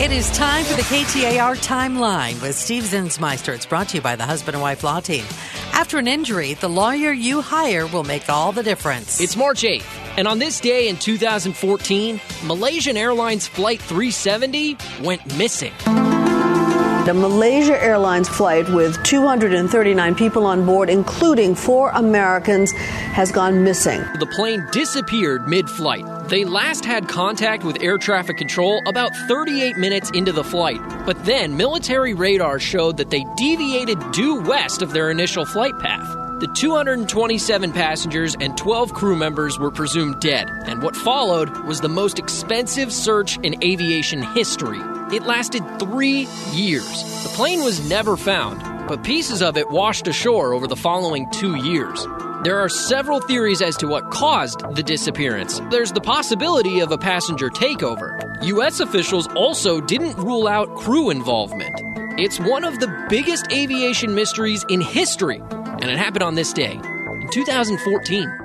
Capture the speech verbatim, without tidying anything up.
It is time for the K T A R Timeline with Steve Zinsmeister. It's brought to you by the Husband and Wife Law Team. After an injury, the lawyer you hire will make all the difference. It's March eighth, and on this day in two thousand fourteen, Malaysian Airlines Flight three seventy went missing. The Malaysia Airlines flight with two hundred thirty-nine people on board, including four Americans, has gone missing. The plane disappeared mid-flight. They last had contact with air traffic control about thirty-eight minutes into the flight. But then military radar showed that they deviated due west of their initial flight path. The two hundred twenty-seven passengers and twelve crew members were presumed dead. And what followed was the most expensive search in aviation history. It lasted three years. The plane was never found, but pieces of it washed ashore over the following two years. There are several theories as to what caused the disappearance. There's the possibility of a passenger takeover. U S officials also didn't rule out crew involvement. It's one of the biggest aviation mysteries in history, and it happened on this day in two thousand fourteen.